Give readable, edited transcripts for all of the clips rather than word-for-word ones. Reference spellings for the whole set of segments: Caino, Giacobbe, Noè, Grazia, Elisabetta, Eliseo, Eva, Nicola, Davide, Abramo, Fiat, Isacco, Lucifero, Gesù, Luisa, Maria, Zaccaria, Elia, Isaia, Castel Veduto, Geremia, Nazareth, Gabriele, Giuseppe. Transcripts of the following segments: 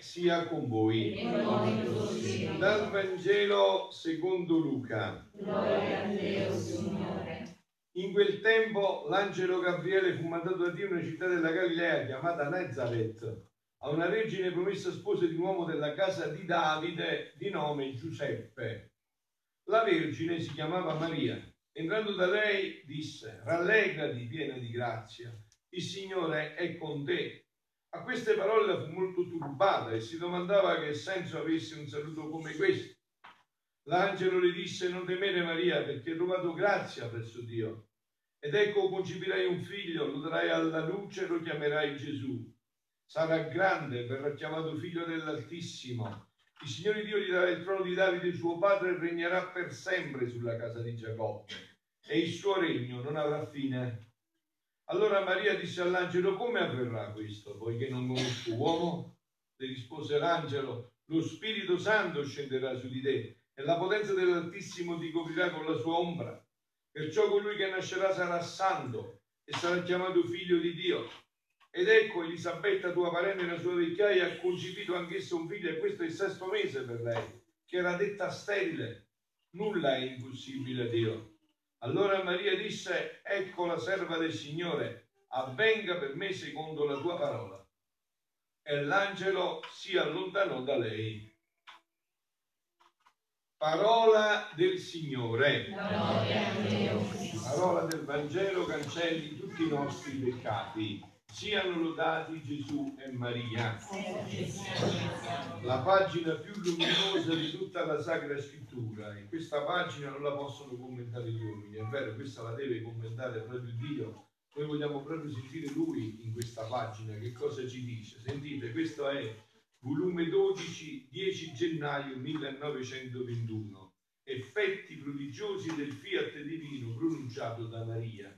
Sia con voi. Dal Vangelo secondo Luca. Gloria a Dio, Signore. In quel tempo l'angelo Gabriele fu mandato da Dio in una città della Galilea chiamata Nazareth, a una vergine promessa sposa di un uomo della casa di Davide di nome Giuseppe. La vergine si chiamava Maria. Entrando da lei disse: "Rallegrati, piena di grazia, il Signore è con te." A queste parole fu molto turbata e si domandava che senso avesse un saluto come questo. L'angelo le disse: "Non temere, Maria, perché hai trovato grazia presso Dio. Ed ecco, concepirai un figlio, lo darai alla luce e lo chiamerai Gesù. Sarà grande, verrà chiamato figlio dell'Altissimo. Il Signore Dio gli darà il trono di Davide suo padre e regnerà per sempre sulla casa di Giacobbe, e il suo regno non avrà fine." Allora Maria disse all'angelo: "Come avverrà questo, poiché non conosco uomo?" Le rispose l'angelo: "Lo Spirito Santo scenderà su di te e la potenza dell'Altissimo ti coprirà con la sua ombra. Perciò colui che nascerà sarà santo e sarà chiamato figlio di Dio. Ed ecco, Elisabetta, tua parente, nella sua vecchiaia ha concepito anch'essa un figlio, e questo è il 6° mese per lei, che era detta sterile. Nulla è impossibile a Dio." Allora Maria disse: "Ecco la serva del Signore, avvenga per me secondo la tua parola." E l'angelo si allontanò da lei. Parola del Signore. Parola del Vangelo cancelli tutti i nostri peccati. Siano lodati Gesù e Maria. La pagina più luminosa di tutta la Sacra Scrittura, e questa pagina non la possono commentare gli uomini, è vero, questa la deve commentare proprio Dio. Noi vogliamo proprio sentire Lui in questa pagina, che cosa ci dice. Sentite, questo è volume 12, 10 gennaio 1921, effetti prodigiosi del fiat divino pronunciato da Maria.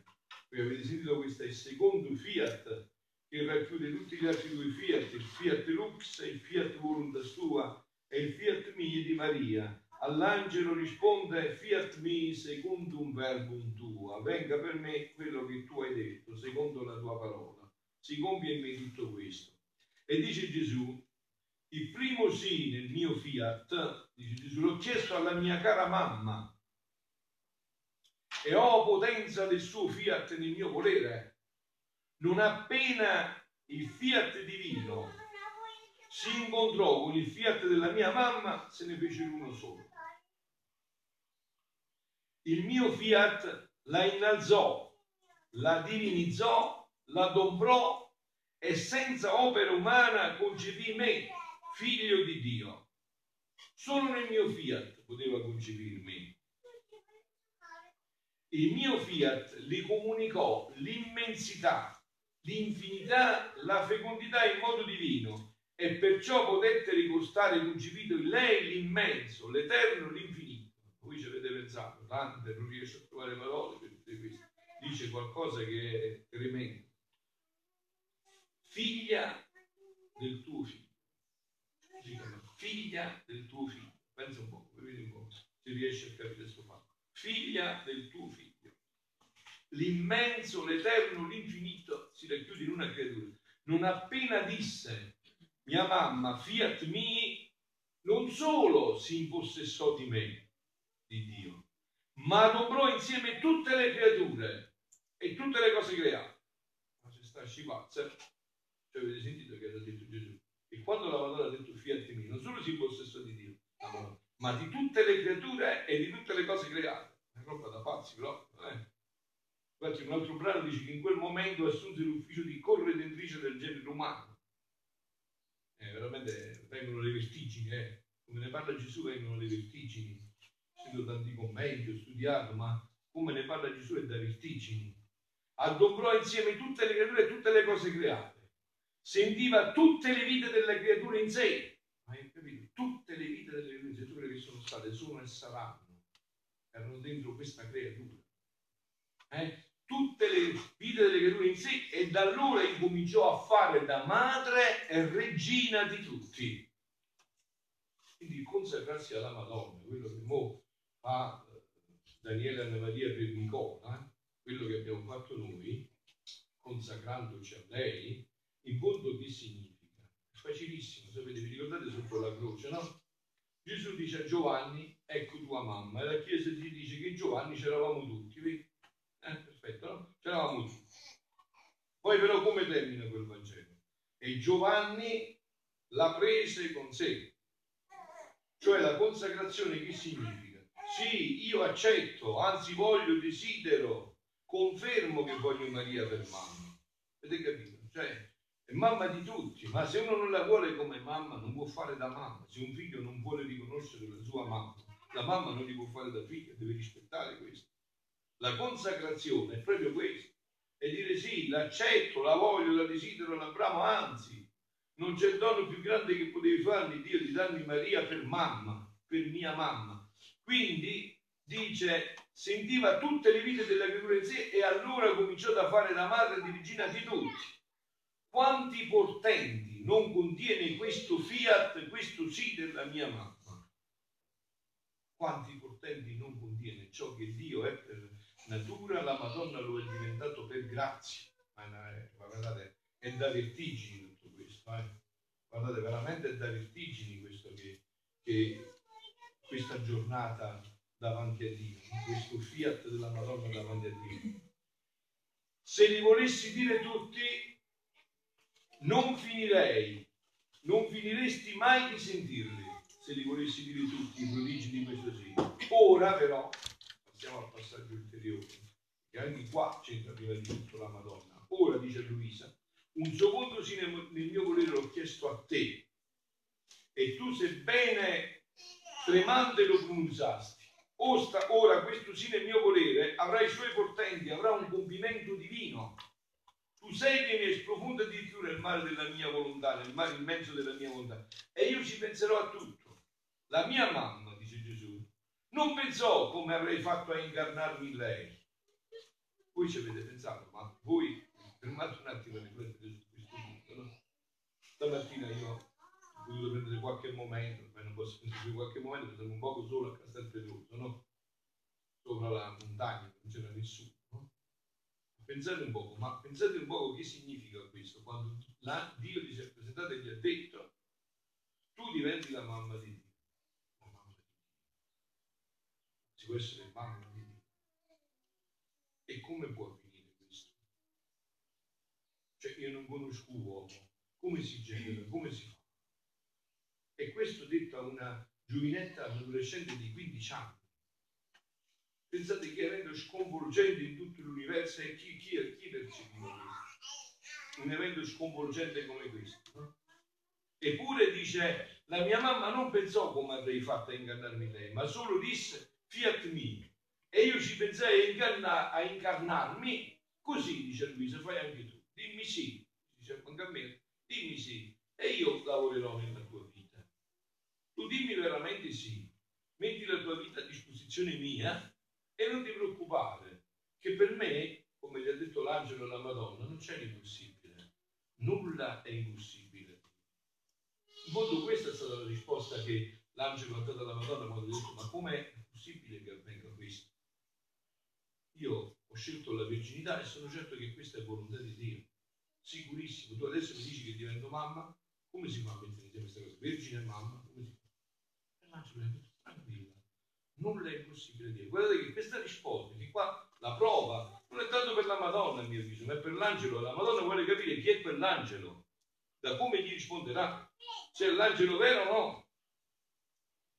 Avete sentito, questo è il secondo fiat che racchiude tutti gli altri due fiat, il fiat lux e il fiat voluntas tua, e il fiat mi di Maria. All'angelo risponde: "Fiat mi secondo un verbum tuo, avvenga per me quello che tu hai detto, secondo la tua parola, si compie in me tutto questo." E dice Gesù: "Il primo sì nel mio fiat", dice Gesù, "l'ho chiesto alla mia cara mamma, e ho potenza del suo fiat nel mio volere." Non appena il fiat divino si incontrò con il fiat della mia mamma, se ne fece uno solo. Il mio fiat la innalzò, la divinizzò, la dombrò, e senza opera umana concepì me, figlio di Dio. Solo nel mio fiat poteva concepirmi. Il mio fiat le comunicò l'immensità, l'infinità, la fecondità in modo divino, e perciò potette ricostare concepito in lei l'immenso, l'eterno, l'infinito. Voi ci avete pensato tante, non riesco a trovare parole per tutte queste. Dice qualcosa che è tremendo. Figlia del tuo figlio. Figlia del tuo figlio. Pensa un po', vedi un po' se riesci a capire questo fatto. Figlia del tuo figlio. L'immenso, l'eterno, l'infinito si racchiude in una creatura. Non appena disse mia mamma fiat mi, non solo si impossessò di me, di Dio, ma nombrò insieme tutte le creature e tutte le cose create. Ma se starci pazza, cioè avete sentito che era detto Gesù. E quando la parola ha detto fiat mi, non solo si impossessò di Dio, ma di tutte le creature e di tutte le cose create. È roba da pazzi, però. Infatti un altro brano dice che in quel momento assunse l'ufficio di corredentrice del genere umano. Veramente vengono le vertigini, come ne parla Gesù vengono le vertigini. Ho sentito tanti commenti, ho studiato, ma come ne parla Gesù è da vertigini. Addombrò insieme tutte le creature e tutte le cose create. Sentiva tutte le vite delle creature in sé. Hai capito? Tutte le vite delle creature che sono state, sono e saranno, erano dentro questa creatura. Tutte le vite delle creature in sé, e da allora incominciò a fare da madre e regina di tutti. Quindi consacrarsi alla Madonna, quello che mo a Daniele, Anna Maria per Nicola, quello che abbiamo fatto noi, consacrandoci a lei, in fondo che significa? È facilissimo, sapete, vi ricordate sotto la croce, no? Gesù dice a Giovanni, ecco tua mamma, e la Chiesa ti dice che Giovanni c'eravamo tutti, vedi? Perfetto, no? C'eravamo tutti. Poi però come termina quel Vangelo? E Giovanni la prese con sé, cioè la consacrazione che significa? Sì, io accetto, anzi voglio, desidero, confermo che voglio Maria per mamma. Avete capito? Cioè, è mamma di tutti, ma se uno non la vuole come mamma, non può fare da mamma. Se un figlio non vuole riconoscere la sua mamma, la mamma non gli può fare da figlia, deve rispettare questo. La consacrazione è proprio questo, è dire sì, l'accetto, la voglio, la desidero, la bramo, anzi, non c'è dono più grande che potevi farmi, Dio, di darmi Maria per mamma, per mia mamma. Quindi, dice, sentiva tutte le vite della creatura in sé e allora cominciò da fare la madre di regina di tutti. Quanti portenti non contiene questo fiat, questo sì della mia mamma? Quanti portenti non contiene ciò che Dio è per natura, la Madonna lo è diventato per grazia. Ma guardate, è da vertigini tutto questo, eh? Guardate, veramente è da vertigini questo che questa giornata davanti a Dio, questo fiat della Madonna davanti a Dio. Se li volessi dire tutti, non finirei, non finiresti mai di sentirli, se li volessi dire tutti i prodigi di questo segno. Ora però, passiamo al passaggio ulteriore, che anche qua c'entra prima di tutto la Madonna. Ora, dice Luisa, un secondo sì nel mio volere l'ho chiesto a te, e tu sebbene tremante lo pronunciasti. Ora questo sì nel mio volere avrà i suoi portenti, avrà un compimento divino. Tu sei che mi sprofonda di più nel mare della mia volontà, nel mare immenso della mia volontà, e io ci penserò a tutto. La mia mamma, dice Gesù, non pensò come avrei fatto a incarnarmi in lei. Voi ci avete pensato, ma voi fermate un attimo e prendete su questo punto, no? Stamattina io ho dovuto prendere qualche momento, ma non posso prendere qualche momento, perché sono un poco solo a Castel Veduto, no? Sopra la montagna, non c'era nessuno. Pensate un poco, ma pensate un poco che significa questo, quando Dio ti si è presentato e gli ha detto tu diventi la mamma di Dio. La mamma di Dio. Si può essere mamma di Dio. E come può finire questo? Cioè io non conosco uomo, come si genera, come si fa? E questo detto a una giovinetta adolescente di 15 anni. Pensate che evento sconvolgente in tutto l'universo e chi percepiva questo? Un evento sconvolgente come questo. No? Eppure dice, la mia mamma non pensò come avrei fatto a incarnarmi lei, ma solo disse, fiat mi. E io ci pensai a incarnarmi, così dice Luisa, fai anche tu. Dimmi sì, dice anche a me, dimmi sì, e io lavorerò nella tua vita. Tu dimmi veramente sì, metti la tua vita a disposizione mia, e non ti preoccupare, che per me, come gli ha detto l'angelo e la Madonna, non c'è l'impossibile. Nulla è impossibile. In fondo questa è stata la risposta che l'angelo ha dato alla Madonna quando ha detto ma com'è possibile che avvenga questo? Io ho scelto la virginità e sono certo che questa è volontà di Dio. Sicurissimo. Tu adesso mi dici che divento mamma, come si fa a mettere insieme questa cosa? Vergine e mamma, come si fa? E l'angelo ha detto tranquilla. Nulla è impossibile dire. Guardate che questa risposta, che qua la prova, non è tanto per la Madonna a mio avviso, ma è per l'angelo. La Madonna vuole capire chi è quell'angelo, da come gli risponderà, se è l'angelo vero o no.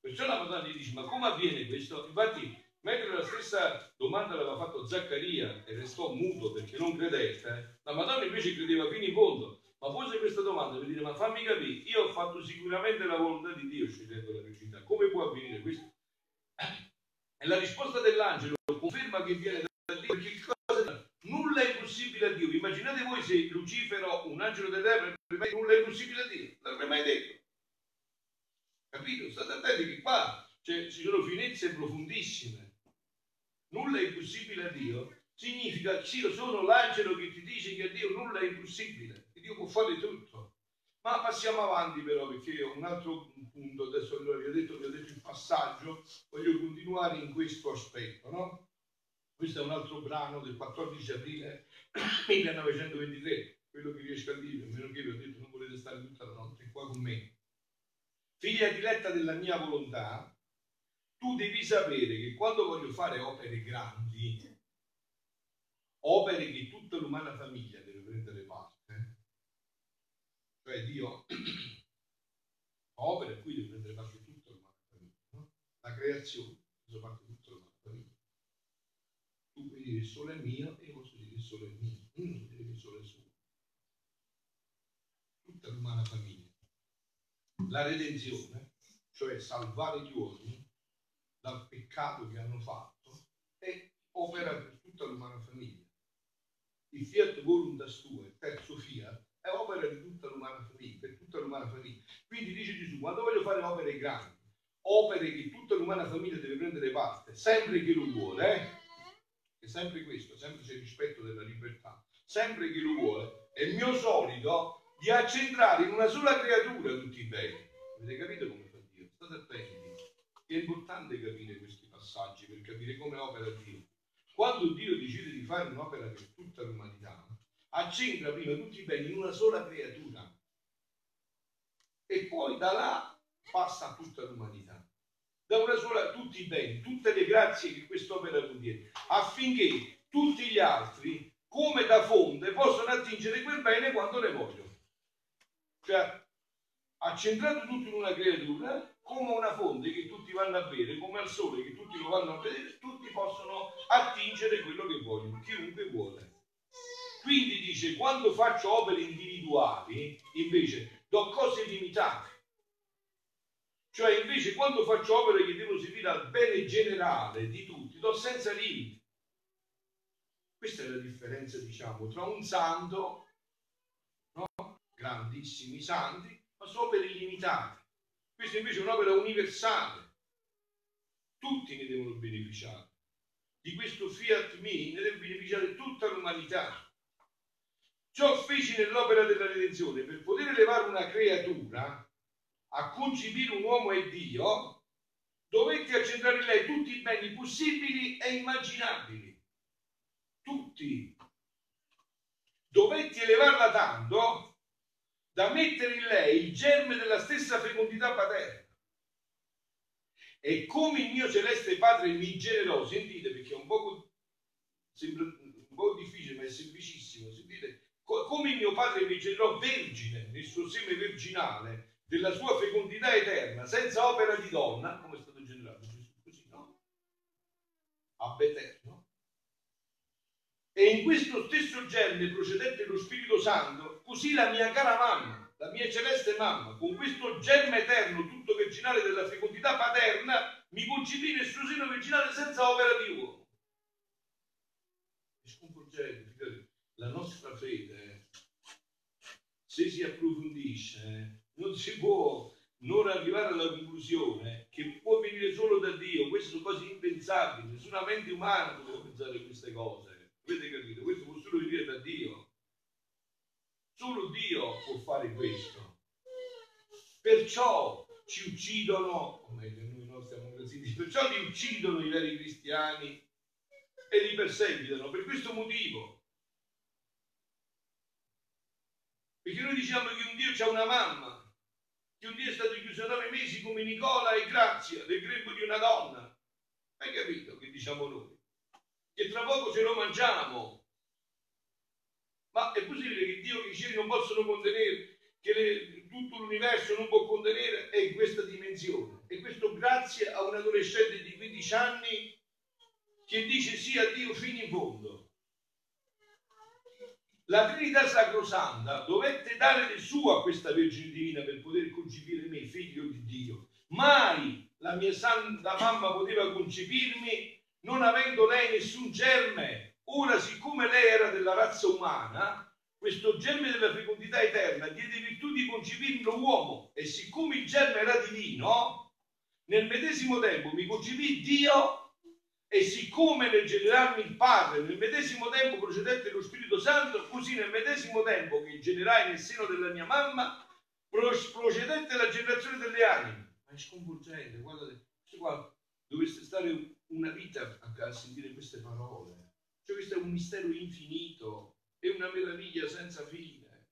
Perciò la Madonna gli dice, ma come avviene questo? Infatti, mentre la stessa domanda l'aveva fatto Zaccaria e restò muto perché non credette, la Madonna invece credeva fino in fondo. Ma forse questa domanda per dire, ma fammi capire, io ho fatto sicuramente la volontà di Dio scegliendo la virginità, come può avvenire questo? E la risposta dell'angelo conferma che viene da Dio, perché cosa? Nulla è impossibile a Dio. Immaginate voi se Lucifero, un angelo dell'eterno, nulla è impossibile a Dio, non l'avrei mai detto. Capito? State attenti che qua ci sono finezze profondissime. Nulla è impossibile a Dio significa che io sono l'angelo che ti dice che a Dio nulla è impossibile, che Dio può fare tutto. Ma passiamo avanti però, perché è un altro punto. Adesso allora vi ho detto il passaggio, voglio continuare in questo aspetto, no? Questo è un altro brano del 14 aprile 1923, quello che riesco a dire, a meno che vi ho detto non volete stare tutta la notte qua con me. Figlia diletta della mia volontà, tu devi sapere che quando voglio fare opere grandi, opere che tutta l'umana famiglia deve prendere parte, cioè Dio, opere a cui deve prendere parte tutta l'umana famiglia, no? La creazione, insomma, parte tutta l'umana famiglia. Tu puoi dire il sole è mio e io posso dire il sole è mio, uno può dire che il sole è suo, tutta l'umana famiglia. La redenzione, cioè salvare gli uomini dal peccato che hanno fatto, è opera per tutta l'umana famiglia. Il fiat voluntas tua, il terzo fiat, è opera di tutta l'umana famiglia, per tutta l'umana famiglia. Quindi dice Gesù, quando voglio fare opere grandi, opere che tutta l'umana famiglia deve prendere parte, sempre che lo vuole, è sempre questo, sempre c'è il rispetto della libertà, sempre che lo vuole, è il mio solito di accentrare in una sola creatura tutti i beni. Avete capito come fa Dio? State attenti, è importante capire questi passaggi per capire come opera Dio. Quando Dio decide di fare un'opera per tutta l'umanità, accentra prima tutti i beni in una sola creatura e poi da là passa a tutta l'umanità, da una sola tutti i beni, tutte le grazie che quest'opera contiene, affinché tutti gli altri come da fonte possono attingere quel bene quando ne vogliono. Cioè, accentrato tutto in una creatura, come una fonte che tutti vanno a bere, come al sole che tutti lo vanno a vedere, tutti possono attingere quello che vogliono, chiunque vuole. Quindi dice, quando faccio opere individuali, invece, do cose limitate. Cioè, invece, quando faccio opere che devono servire al bene generale di tutti, do senza limiti. Questa è la differenza, diciamo, tra un santo, grandissimi santi, ma sono opere illimitate. Questa invece è un'opera universale, tutti ne devono beneficiare. Di questo fiat mi ne deve beneficiare tutta l'umanità. Ciò feci nell'opera della redenzione, per poter elevare una creatura a concepire un uomo e Dio, dovetti accentrare in lei tutti i beni possibili e immaginabili, tutti. Dovetti elevarla tanto da mettere in lei il germe della stessa fecondità paterna. E come il mio celeste Padre mi generò, sentite, perché è un po' difficile, ma è semplicissimo, sentite, come il mio Padre mi generò vergine nel suo seme virginale, della sua fecondità eterna, senza opera di donna, come è stato generato Gesù, così, no? Ab eterno. E in questo stesso germe procedette lo Spirito Santo, così la mia cara mamma, la mia celeste mamma, con questo germe eterno, tutto virginale della fecondità paterna, mi concepì nel suo seno virginale senza opera di uomo. Sconvolgente, la nostra fede, se si approfondisce, non si può non arrivare alla conclusione che può venire solo da Dio. Queste sono cose impensabili, nessuna mente umana può pensare queste cose. Avete capito? Questo può solo venire da Dio. Solo Dio può fare questo. Perciò ci uccidono, o meglio, noi non siamo graziati, perciò li uccidono i veri cristiani e li perseguitano per questo motivo. Perché noi diciamo che un Dio c'ha una mamma, che un Dio è stato chiuso 9 mesi come Nicola e Grazia nel grembo di una donna. Hai capito che diciamo noi? Che tra poco ce lo mangiamo. Ma è possibile che Dio, che i cieli non possono contenere, che tutto l'universo non può contenere, è in questa dimensione. E questo grazie a un adolescente di 15 anni che dice sì a Dio fino in fondo. La Trinità Sacrosanta dovette dare del suo a questa Vergine Divina per poter concepire me, figlio di Dio. Mai la mia santa mamma poteva concepirmi non avendo lei nessun germe. Ora, siccome lei era della razza umana, questo germe della fecondità eterna diede virtù di concepirlo uomo, e siccome il germe era divino, nel medesimo tempo mi concepì Dio, e siccome nel generarmi il Padre nel medesimo tempo procedette lo Spirito Santo, così nel medesimo tempo che generai nel seno della mia mamma, procedette dalla generazione delle anime. Ma è sconvolgente, guardate, dovreste stare una vita a sentire queste parole. Cioè questo è un mistero infinito, è una meraviglia senza fine,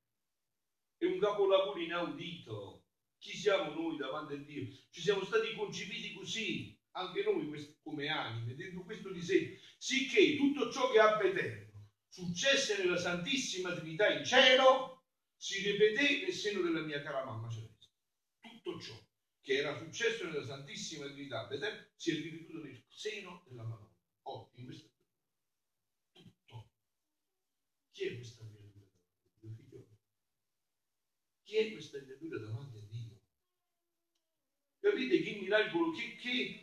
è un capolavoro inaudito. Chi siamo noi davanti a Dio? Ci siamo stati concepiti così, anche noi come anime, dentro questo disegno, sicché tutto ciò che abba eterno successe nella Santissima Trinità in cielo si ripeté nel seno della mia cara mamma celeste. Tutto ciò che era successo nella Santissima Trinità si è ripetuto nel seno della Madonna. Oh, in questo tutto. Chi è questa creatura davanti a Dio? Chi è questa creatura davanti a Dio? Capite che miracolo, che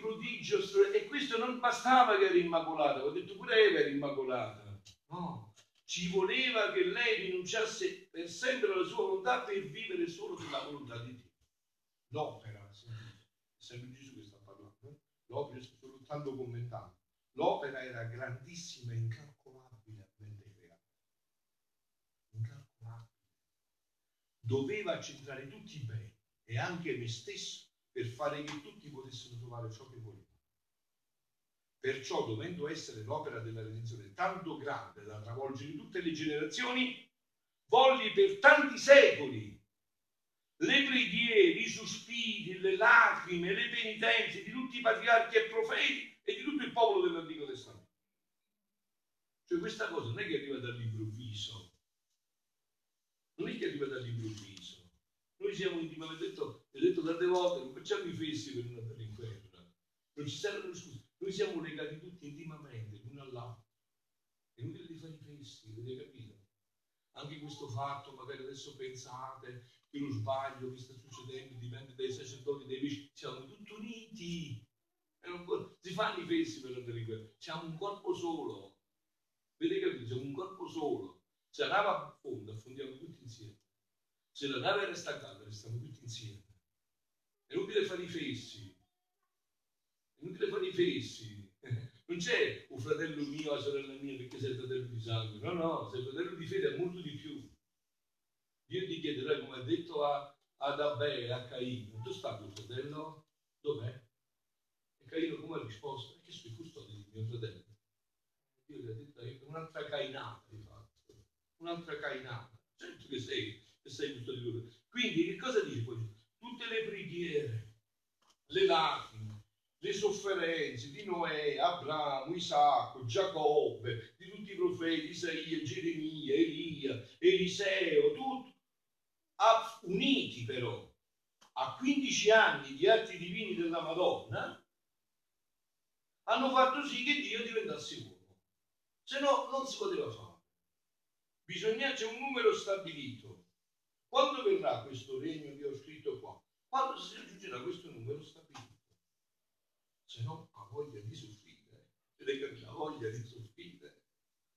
prodigio. E questo non bastava che era immacolata, ho detto pure Eva era immacolata. No, ci voleva che lei rinunciasse per sempre alla sua volontà per vivere solo sulla volontà di Dio. L'opera, sempre Gesù che sta parlando, l'opera, sto soltanto commentando, l'opera era grandissima e incalcolabilmente creata, incalcolabile. Doveva centrare tutti i beni e anche me stesso per fare che tutti potessero trovare ciò che volevano. Perciò, dovendo essere l'opera della redenzione tanto grande da travolgere tutte le generazioni, volli per tanti secoli le preghiere, i sospiri, le lacrime, le penitenze di tutti i patriarchi e profeti e di tutto il popolo dell'Antico Testamento. Cioè questa cosa non è che arriva dall'improvviso, non è che arriva dall'improvviso. Noi siamo intimamente, l'ho detto tante volte, non facciamo i fessi per non andare in guerra, non ci servono scuse, noi siamo legati tutti intimamente l'uno all'altro, è inutile di fare i fessi, avete capito? Anche questo fatto, magari adesso pensate che lo sbaglio che sta succedendo dipende dai sacerdoti, dai vescovi, siamo tutti uniti, si fanno i fessi per andare in guerra, siamo un corpo solo, vedete capito? Siamo un corpo solo, se la nave affonda, affondiamo tutti insieme, se la nave resta a casa, restiamo tutti insieme, è inutile fare i fessi, è inutile fare i fessi. Non c'è un fratello mio, la sorella mia, perché sei il fratello di sangue, no, sei il fratello di fede, è molto di più. Dio ti chiederà, come ha detto ad Abele, a Caino, tu stai tuo fratello? Dov'è? E Caino come ha risposto? Perché sui custodi di mio fratello. Dio gli ha detto, un'altra cainata hai fatto, un'altra cainata. Certo che sei custode di fratello. Quindi che cosa dice poi? Tutte le preghiere, le lacrime, le sofferenze di Noè, Abramo, Isacco, Giacobbe, di tutti i profeti, Isaia, Geremia, Elia, Eliseo, tutti uniti però a 15 anni di atti divini della Madonna hanno fatto sì che Dio diventasse uomo. Se no non si poteva fare. Bisogna, c'è un numero stabilito. Quando verrà questo regno che ho scritto qua? Quando si raggiungerà questo numero stabilito? Se no ha voglia di soffrire, ha voglia di soffrire,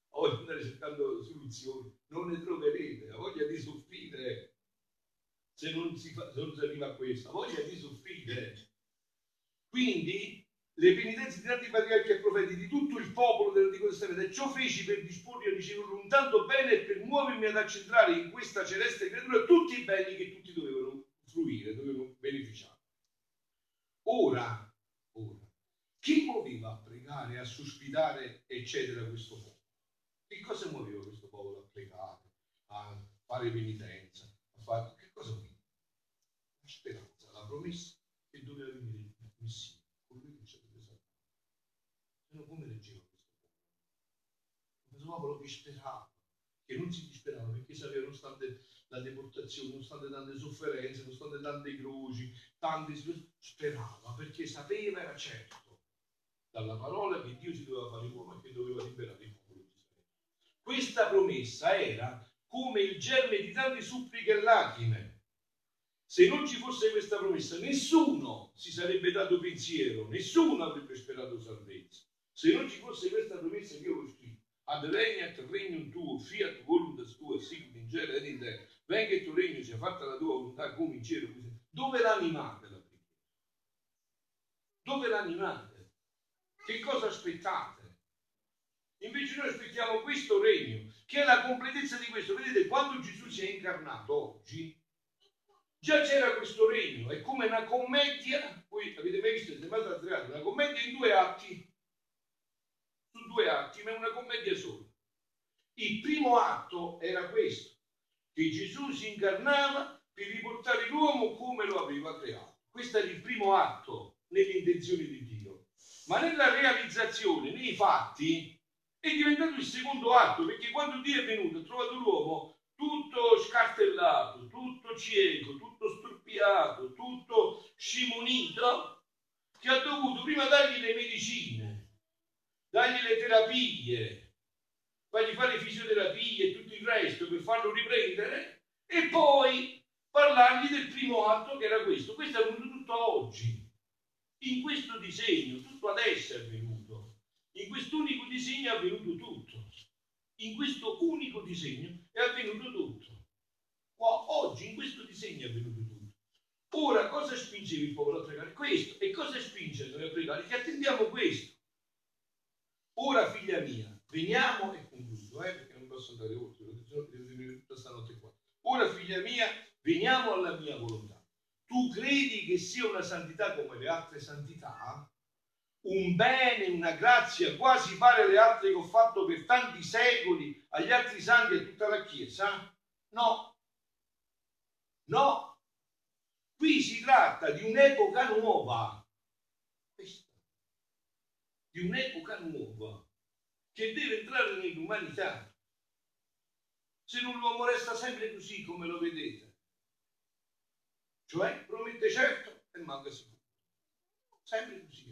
ha voglia di andare cercando soluzioni, non ne troverete, ha voglia di soffrire, se non si arriva a questo, ha voglia di soffrire. Quindi le penitenze di tanti patriarchi e profeti di tutto il popolo dell'Antico Testamento, ciò feci per disporre a ricevere un tanto bene e per muovermi ad accentrare in questa celeste creatura tutti i beni che tutti dovevano fruire, dovevano beneficiare. Ora, chi muoveva a pregare, a sospirare, eccetera, questo popolo? Che cosa muoveva questo popolo a pregare, a fare penitenza, a fare... Che cosa muoveva? La speranza, la promessa che doveva venire il Messia, colui che ci aveva salvato. Se no come reggeva questo popolo? Questo popolo che sperava, che non si disperava, perché sapeva, nonostante la deportazione, nonostante tante sofferenze, nonostante tante croci, tante sperava, perché sapeva, era certo dalla parola che Dio si doveva fare uomo e che doveva liberare il popolo di Israele. Questa promessa era come il germe di tante suppliche e lacrime. Se non ci fosse questa promessa, nessuno si sarebbe dato pensiero, nessuno avrebbe sperato salvezza. Se non ci fosse questa promessa che ho scritto, ad regnat regnum tuo, fiat voluntas tua, sicut in cielo ed in terra, venga il tuo regno, sia fatta la tua volontà come in cielo. Dove l'animate la prima? Dove l'animate? Che cosa aspettate? Invece noi aspettiamo questo regno, che è la completezza di questo. Vedete, quando Gesù si è incarnato oggi, Già c'era questo regno, è come una commedia, voi avete mai visto, siete mai stati teatro, una commedia in due atti, su due atti, ma è una commedia sola. Il primo atto era questo, che Gesù si incarnava per riportare l'uomo come lo aveva creato. Questo era il primo atto nelle intenzioni di Dio, ma nella realizzazione, nei fatti, è diventato il secondo atto, perché quando Dio è venuto ha trovato l'uomo tutto scartellato, tutto cieco, tutto storpiato, tutto scimunito, che ha dovuto prima dargli le medicine, dargli le terapie, fargli fare fisioterapie e tutto il resto per farlo riprendere, e poi parlargli del primo atto che era questo. Questo è venuto tutto oggi, in questo disegno, tutto adesso è venuto, in quest'unico disegno è avvenuto tutto. In questo unico disegno è avvenuto tutto. Qua, oggi, in questo disegno è avvenuto tutto. Ora, cosa spinge il popolo a pregare? Questo. E cosa spinge noi a pregare? Che attendiamo questo. Ora, figlia mia, veniamo, e concludo, perché non posso andare oltre, devo tenere tutta stanotte qua. Ora, figlia mia, veniamo alla mia volontà. Tu credi che sia una santità come le altre santità? Un bene, una grazia quasi pari alle altre che ho fatto per tanti secoli agli altri santi e a tutta la Chiesa? No, no, qui si tratta di un'epoca nuova, questa, di un'epoca nuova che deve entrare nell'umanità. Se non l'uomo resta sempre così come lo vedete, cioè promette certo e manca sicuro, sempre così.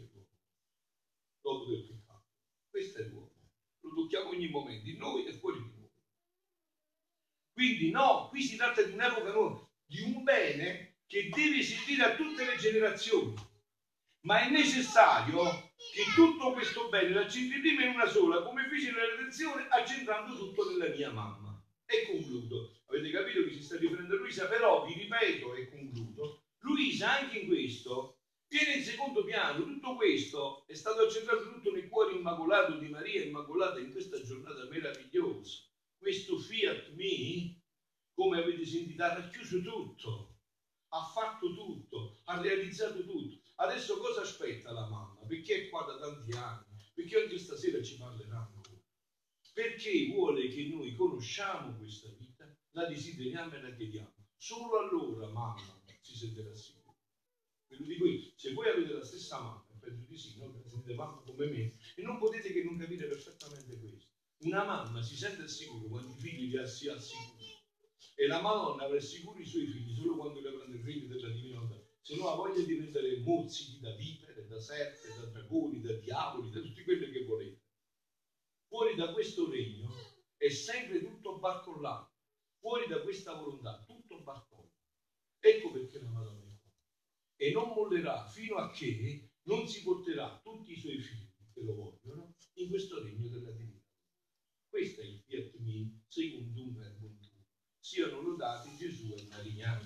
Dopo del peccato. Questo è l'uomo, lo tocchiamo ogni momento, in noi e fuori di noi. Quindi no, qui si tratta di un'epoca nuova, di un bene che deve esistere a tutte le generazioni, ma è necessario che tutto questo bene lo accentri prima in una sola, come fece nella redenzione, accentrando tutto nella mia mamma. E concludo. Avete capito che si sta riferendo a Luisa, però vi ripeto e concludo. Luisa anche in questo viene in secondo piano, tutto questo è stato accentrato tutto nel cuore immacolato di Maria Immacolata in questa giornata meravigliosa. Questo Fiat Me, come avete sentito, ha racchiuso tutto, ha fatto tutto, ha realizzato tutto. Adesso cosa aspetta la mamma? Perché è qua da tanti anni, perché anche stasera ci parleranno. Perché vuole che noi conosciamo questa vita, la desideriamo e la chiediamo. Solo allora mamma si sentirà sicura. Ve lo dico io, se voi avete la stessa mamma, penso di sì, no? Sentite mamma come me, e non potete che non capire perfettamente questo. Una mamma si sente al sicuro quando i figli li ha si assicuri, e la Madonna avrà sicuri i suoi figli solo quando li avranno il regno della divinità, se no ha voglia di prendere mozzichi da vipere, da serpe, da dragoni, da diavoli, da tutti quelli che volete. Fuori da questo regno è sempre tutto barcollato, fuori da questa volontà, tutto barcollato. Ecco perché la Madonna e non mollerà fino a che non si porterà tutti i suoi figli che lo vogliono in questo regno della divinità. Questo è il Fiat Me secondo un verbo in due. Siano lodati Gesù e Maria.